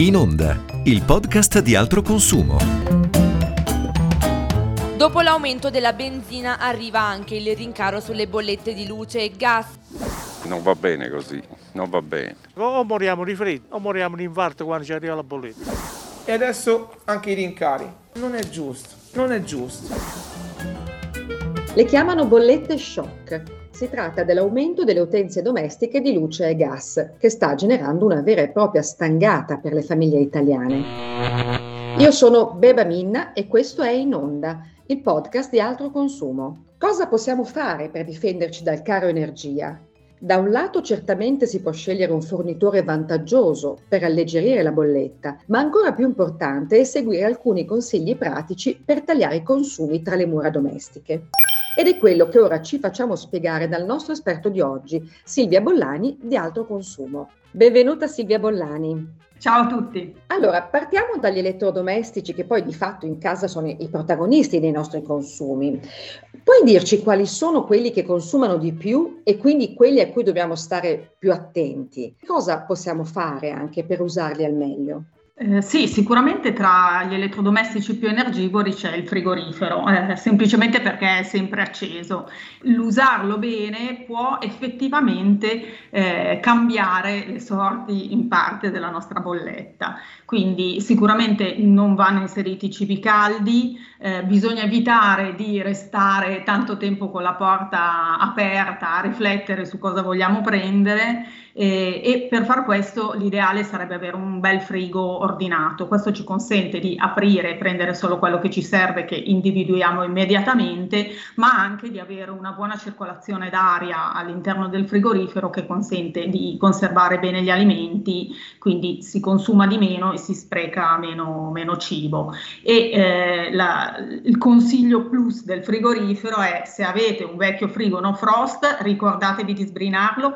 In Onda, il podcast di Altro Consumo. Dopo l'aumento della benzina arriva anche il rincaro sulle bollette di luce e gas. Non va bene così, non va bene. O moriamo di freddo, o moriamo di infarto quando ci arriva la bolletta. E adesso anche i rincari. Non è giusto. Le chiamano bollette shock. Si tratta dell'aumento delle utenze domestiche di luce e gas, che sta generando una vera e propria stangata per le famiglie italiane. Io sono Beba Minna e questo è In Onda, il podcast di Altro Consumo. Cosa possiamo fare per difenderci dal caro energia? Da un lato certamente si può scegliere un fornitore vantaggioso per alleggerire la bolletta, ma ancora più importante è seguire alcuni consigli pratici per tagliare i consumi tra le mura domestiche. Ed è quello che ora ci facciamo spiegare dal nostro esperto di oggi, Silvia Bollani di Altro Consumo. Benvenuta Silvia Bollani. Ciao a tutti. Allora, partiamo dagli elettrodomestici che poi di fatto in casa sono i protagonisti dei nostri consumi. Puoi dirci quali sono quelli che consumano di più e quindi quelli a cui dobbiamo stare più attenti? Cosa possiamo fare anche per usarli al meglio? Sì, sicuramente tra gli elettrodomestici più energivori c'è il frigorifero, semplicemente perché è sempre acceso. L'usarlo bene può effettivamente cambiare le sorti in parte della nostra bolletta. Quindi sicuramente non vanno inseriti i cibi caldi, bisogna evitare di restare tanto tempo con la porta aperta a riflettere su cosa vogliamo prendere e per far questo l'ideale sarebbe avere un bel frigo ordinato. Questo ci consente di aprire e prendere solo quello che ci serve, che individuiamo immediatamente, ma anche di avere una buona circolazione d'aria all'interno del frigorifero che consente di conservare bene gli alimenti, quindi si consuma di meno e si spreca meno cibo. Il consiglio plus del frigorifero è: se avete un vecchio frigo no frost, ricordatevi di sbrinarlo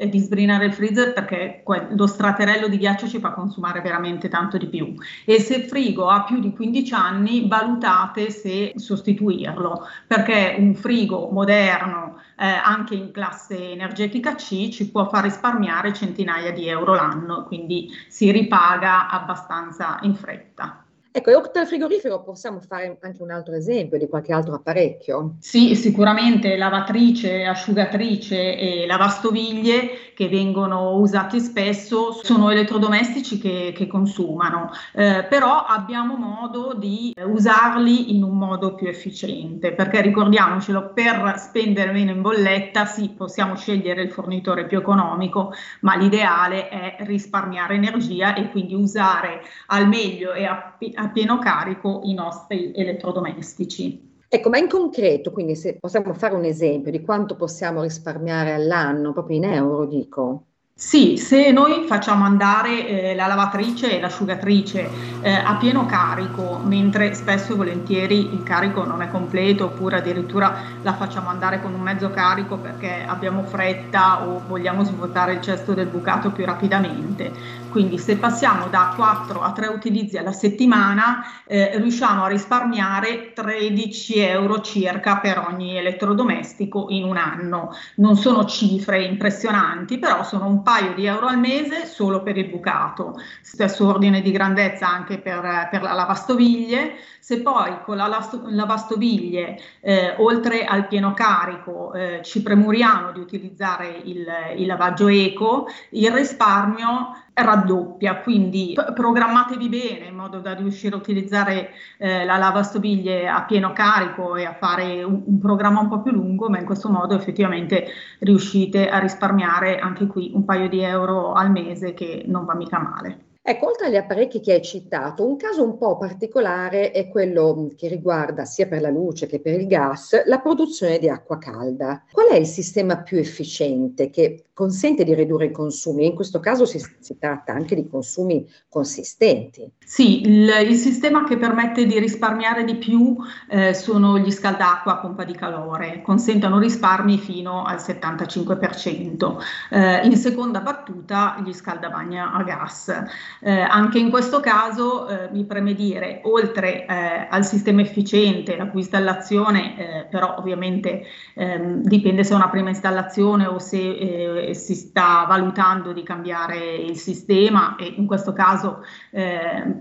di sbrinare il freezer, perché lo straterello di ghiaccio ci fa consumare veramente tanto di più. E se il frigo ha più di 15 anni, valutate se sostituirlo, perché un frigo moderno anche in classe energetica C ci può far risparmiare centinaia di euro l'anno, quindi si ripaga abbastanza in fretta. Ecco, e oltre al frigorifero possiamo fare anche un altro esempio di qualche altro apparecchio? Sì, sicuramente lavatrice, asciugatrice e lavastoviglie, che vengono usati spesso, sono elettrodomestici che consumano, però abbiamo modo di usarli in un modo più efficiente, perché ricordiamocelo, per spendere meno in bolletta sì, possiamo scegliere il fornitore più economico, ma l'ideale è risparmiare energia e quindi usare al meglio e a pieno carico i nostri elettrodomestici. Ecco, ma in concreto, quindi, se possiamo fare un esempio di quanto possiamo risparmiare all'anno, proprio in euro, dico. Sì, se noi facciamo andare la lavatrice e l'asciugatrice a pieno carico, mentre spesso e volentieri il carico non è completo, oppure addirittura la facciamo andare con un mezzo carico perché abbiamo fretta o vogliamo svuotare il cesto del bucato più rapidamente. Quindi se passiamo da 4 a 3 utilizzi alla settimana, riusciamo a risparmiare 13 euro circa per ogni elettrodomestico in un anno. Non sono cifre impressionanti, però sono un paio di euro al mese solo per il bucato, stesso ordine di grandezza anche per la lavastoviglie. Se poi con la lavastoviglie oltre al pieno carico ci premuriamo di utilizzare il lavaggio eco, il risparmio raddoppia, quindi programmatevi bene in modo da riuscire a utilizzare la lavastoviglie a pieno carico e a fare un programma un po' più lungo, ma in questo modo effettivamente riuscite a risparmiare anche qui un paio di euro al mese, che non va mica male. Ecco, oltre agli apparecchi che hai citato, un caso un po' particolare è quello che riguarda sia per la luce che per il gas la produzione di acqua calda. Qual è il sistema più efficiente che consente di ridurre i consumi? In questo caso si tratta anche di consumi consistenti. Sì, il sistema che permette di risparmiare di più sono gli scaldacqua a pompa di calore, consentono risparmi fino al 75%. In seconda battuta gli scaldabagna a gas. Anche in questo caso mi preme dire, oltre al sistema efficiente, la cui installazione però ovviamente dipende se è una prima installazione o se si sta valutando di cambiare il sistema e in questo caso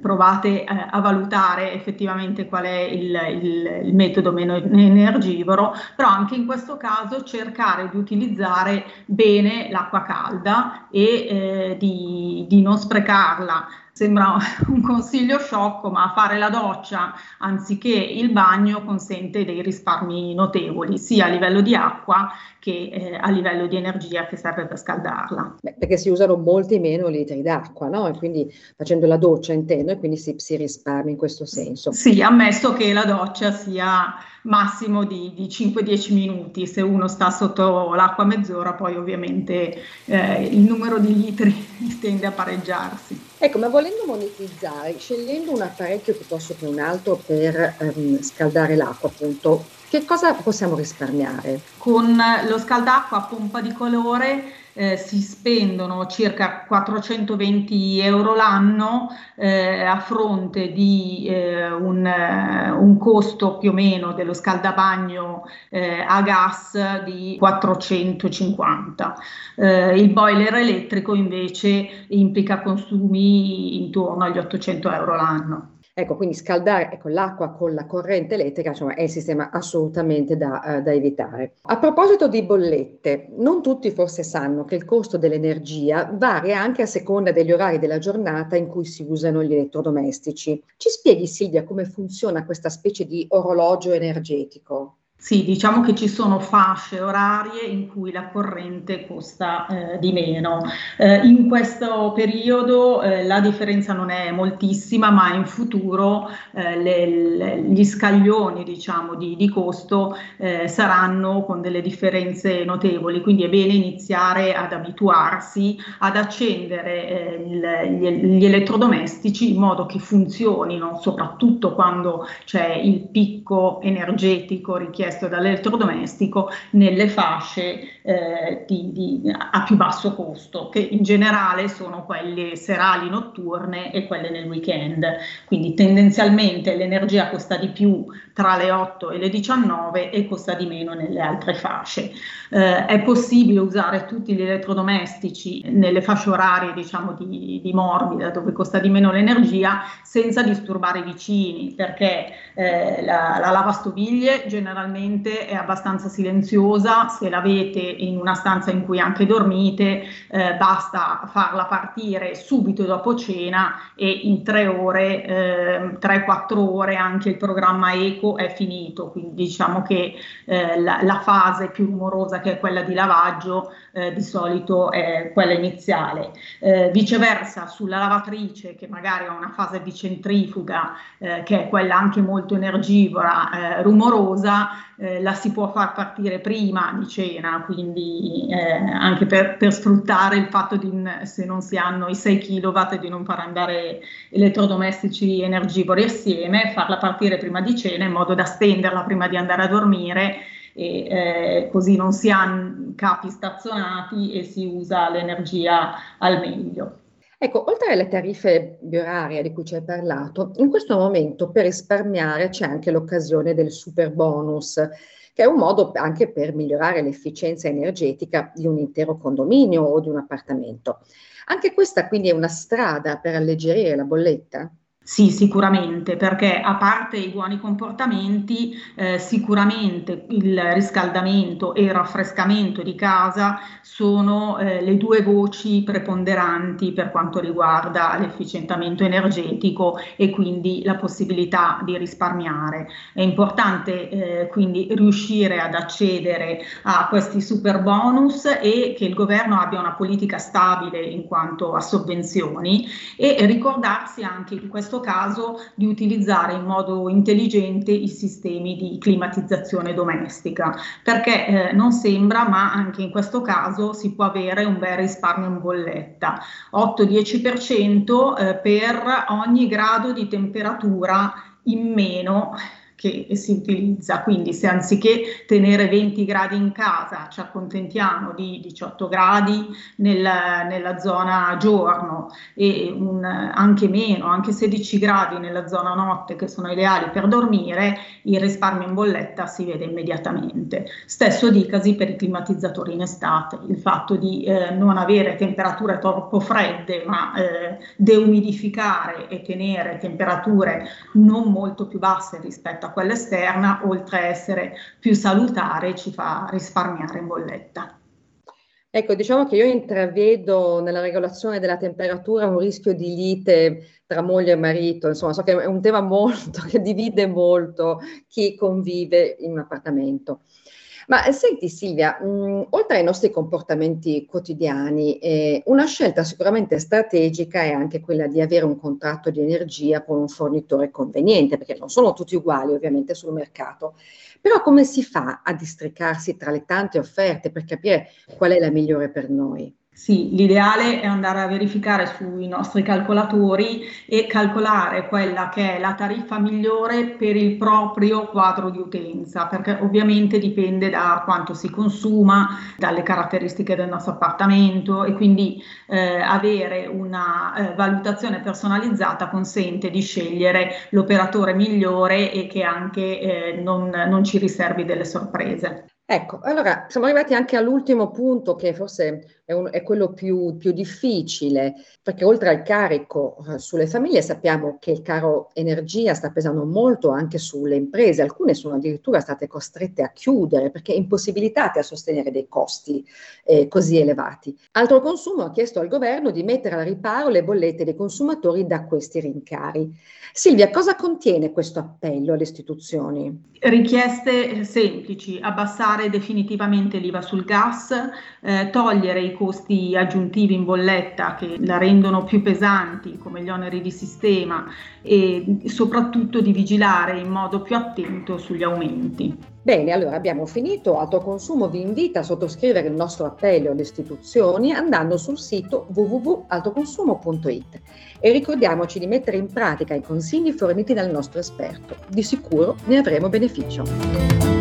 provate a valutare effettivamente qual è il metodo meno energivoro, però anche in questo caso cercare di utilizzare bene l'acqua calda e di non sprecarla. Sembra un consiglio sciocco, ma fare la doccia anziché il bagno consente dei risparmi notevoli, sia a livello di acqua che a livello di energia che serve per scaldarla. Beh, perché si usano molti meno litri d'acqua, no? E quindi facendo la doccia intendo, e quindi si risparmia in questo senso. Sì, ammesso che la doccia sia massimo di 5-10 minuti, se uno sta sotto l'acqua mezz'ora poi ovviamente il numero di litri tende a pareggiarsi. Ecco, ma volendo monetizzare, scegliendo un apparecchio piuttosto che un altro per scaldare l'acqua, appunto, che cosa possiamo risparmiare? Con lo scaldacqua a pompa di colore si spendono circa 420 euro l'anno a fronte di un costo più o meno dello scaldabagno a gas di 450. Il boiler elettrico invece implica consumi intorno agli 800 euro l'anno. Ecco, quindi scaldare l'acqua con la corrente elettrica, insomma, è un sistema assolutamente da evitare. A proposito di bollette, non tutti forse sanno che il costo dell'energia varia anche a seconda degli orari della giornata in cui si usano gli elettrodomestici. Ci spieghi, Silvia, come funziona questa specie di orologio energetico? Sì, diciamo che ci sono fasce orarie in cui la corrente costa di meno. In questo periodo la differenza non è moltissima, ma in futuro gli scaglioni, diciamo, di costo saranno con delle differenze notevoli, quindi è bene iniziare ad abituarsi ad accendere gli elettrodomestici in modo che funzionino, soprattutto quando c'è il picco energetico richiesto dall'elettrodomestico, nelle fasce a più basso costo, che in generale sono quelle serali, notturne e quelle nel weekend. Quindi tendenzialmente l'energia costa di più tra le 8 e le 19 e costa di meno nelle altre fasce. È possibile usare tutti gli elettrodomestici nelle fasce orarie, diciamo, di morbida, dove costa di meno l'energia, senza disturbare i vicini, perché la lavastoviglie generalmente è abbastanza silenziosa. Se l'avete in una stanza in cui anche dormite, basta farla partire subito dopo cena e in 3-4 ore anche il programma eco è finito, quindi diciamo che la fase più rumorosa, che è quella di lavaggio, di solito è quella iniziale. Viceversa, sulla lavatrice, che magari ha una fase di centrifuga, che è quella anche molto energivora, rumorosa, la si può far partire prima di cena, quindi anche per sfruttare il fatto di, se non si hanno i 6 kW, di non far andare elettrodomestici energivori assieme, farla partire prima di cena in modo da stenderla prima di andare a dormire, e così non si hanno capi stazionati e si usa l'energia al meglio. Ecco, oltre alle tariffe biorarie di cui ci hai parlato, in questo momento per risparmiare c'è anche l'occasione del super bonus, che è un modo anche per migliorare l'efficienza energetica di un intero condominio o di un appartamento. Anche questa quindi è una strada per alleggerire la bolletta? Sì, sicuramente, perché a parte i buoni comportamenti, sicuramente il riscaldamento e il raffrescamento di casa sono le due voci preponderanti per quanto riguarda l'efficientamento energetico e quindi la possibilità di risparmiare. È importante quindi riuscire ad accedere a questi super bonus e che il governo abbia una politica stabile in quanto a sovvenzioni, e ricordarsi anche in questo caso di utilizzare in modo intelligente i sistemi di climatizzazione domestica, perché non sembra, ma anche in questo caso si può avere un bel risparmio in bolletta, 8-10% per ogni grado di temperatura in meno che si utilizza, quindi se anziché tenere 20 gradi in casa ci accontentiamo di 18 gradi nella zona giorno e anche meno, anche 16 gradi nella zona notte, che sono ideali per dormire, il risparmio in bolletta si vede immediatamente. Stesso dicasi per i climatizzatori in estate, il fatto di non avere temperature troppo fredde ma deumidificare e tenere temperature non molto più basse rispetto a quella esterna, oltre a essere più salutare, ci fa risparmiare in bolletta. Ecco, diciamo che io intravedo nella regolazione della temperatura un rischio di lite tra moglie e marito, insomma, so che è un tema molto che divide molto chi convive in un appartamento. Ma senti Silvia, oltre ai nostri comportamenti quotidiani, una scelta sicuramente strategica è anche quella di avere un contratto di energia con un fornitore conveniente, perché non sono tutti uguali ovviamente sul mercato, però come si fa a districarsi tra le tante offerte per capire qual è la migliore per noi? Sì, l'ideale è andare a verificare sui nostri calcolatori e calcolare quella che è la tariffa migliore per il proprio quadro di utenza, perché ovviamente dipende da quanto si consuma, dalle caratteristiche del nostro appartamento, e quindi avere una valutazione personalizzata consente di scegliere l'operatore migliore e che anche non ci riservi delle sorprese. Ecco, allora siamo arrivati anche all'ultimo punto, che forse è quello più difficile, perché oltre al carico sulle famiglie sappiamo che il caro energia sta pesando molto anche sulle imprese, alcune sono addirittura state costrette a chiudere perché impossibilitate a sostenere dei costi così elevati. Altro Consumo ha chiesto al governo di mettere al riparo le bollette dei consumatori da questi rincari. Silvia, cosa contiene questo appello alle istituzioni? Richieste semplici: abbassare definitivamente l'IVA sul gas, togliere i costi aggiuntivi in bolletta che la rendono più pesanti, come gli oneri di sistema, e soprattutto di vigilare in modo più attento sugli aumenti. Bene, allora abbiamo finito. Altro Consumo vi invita a sottoscrivere il nostro appello alle istituzioni andando sul sito www.altoconsumo.it e ricordiamoci di mettere in pratica i consigli forniti dal nostro esperto. Di sicuro ne avremo beneficio.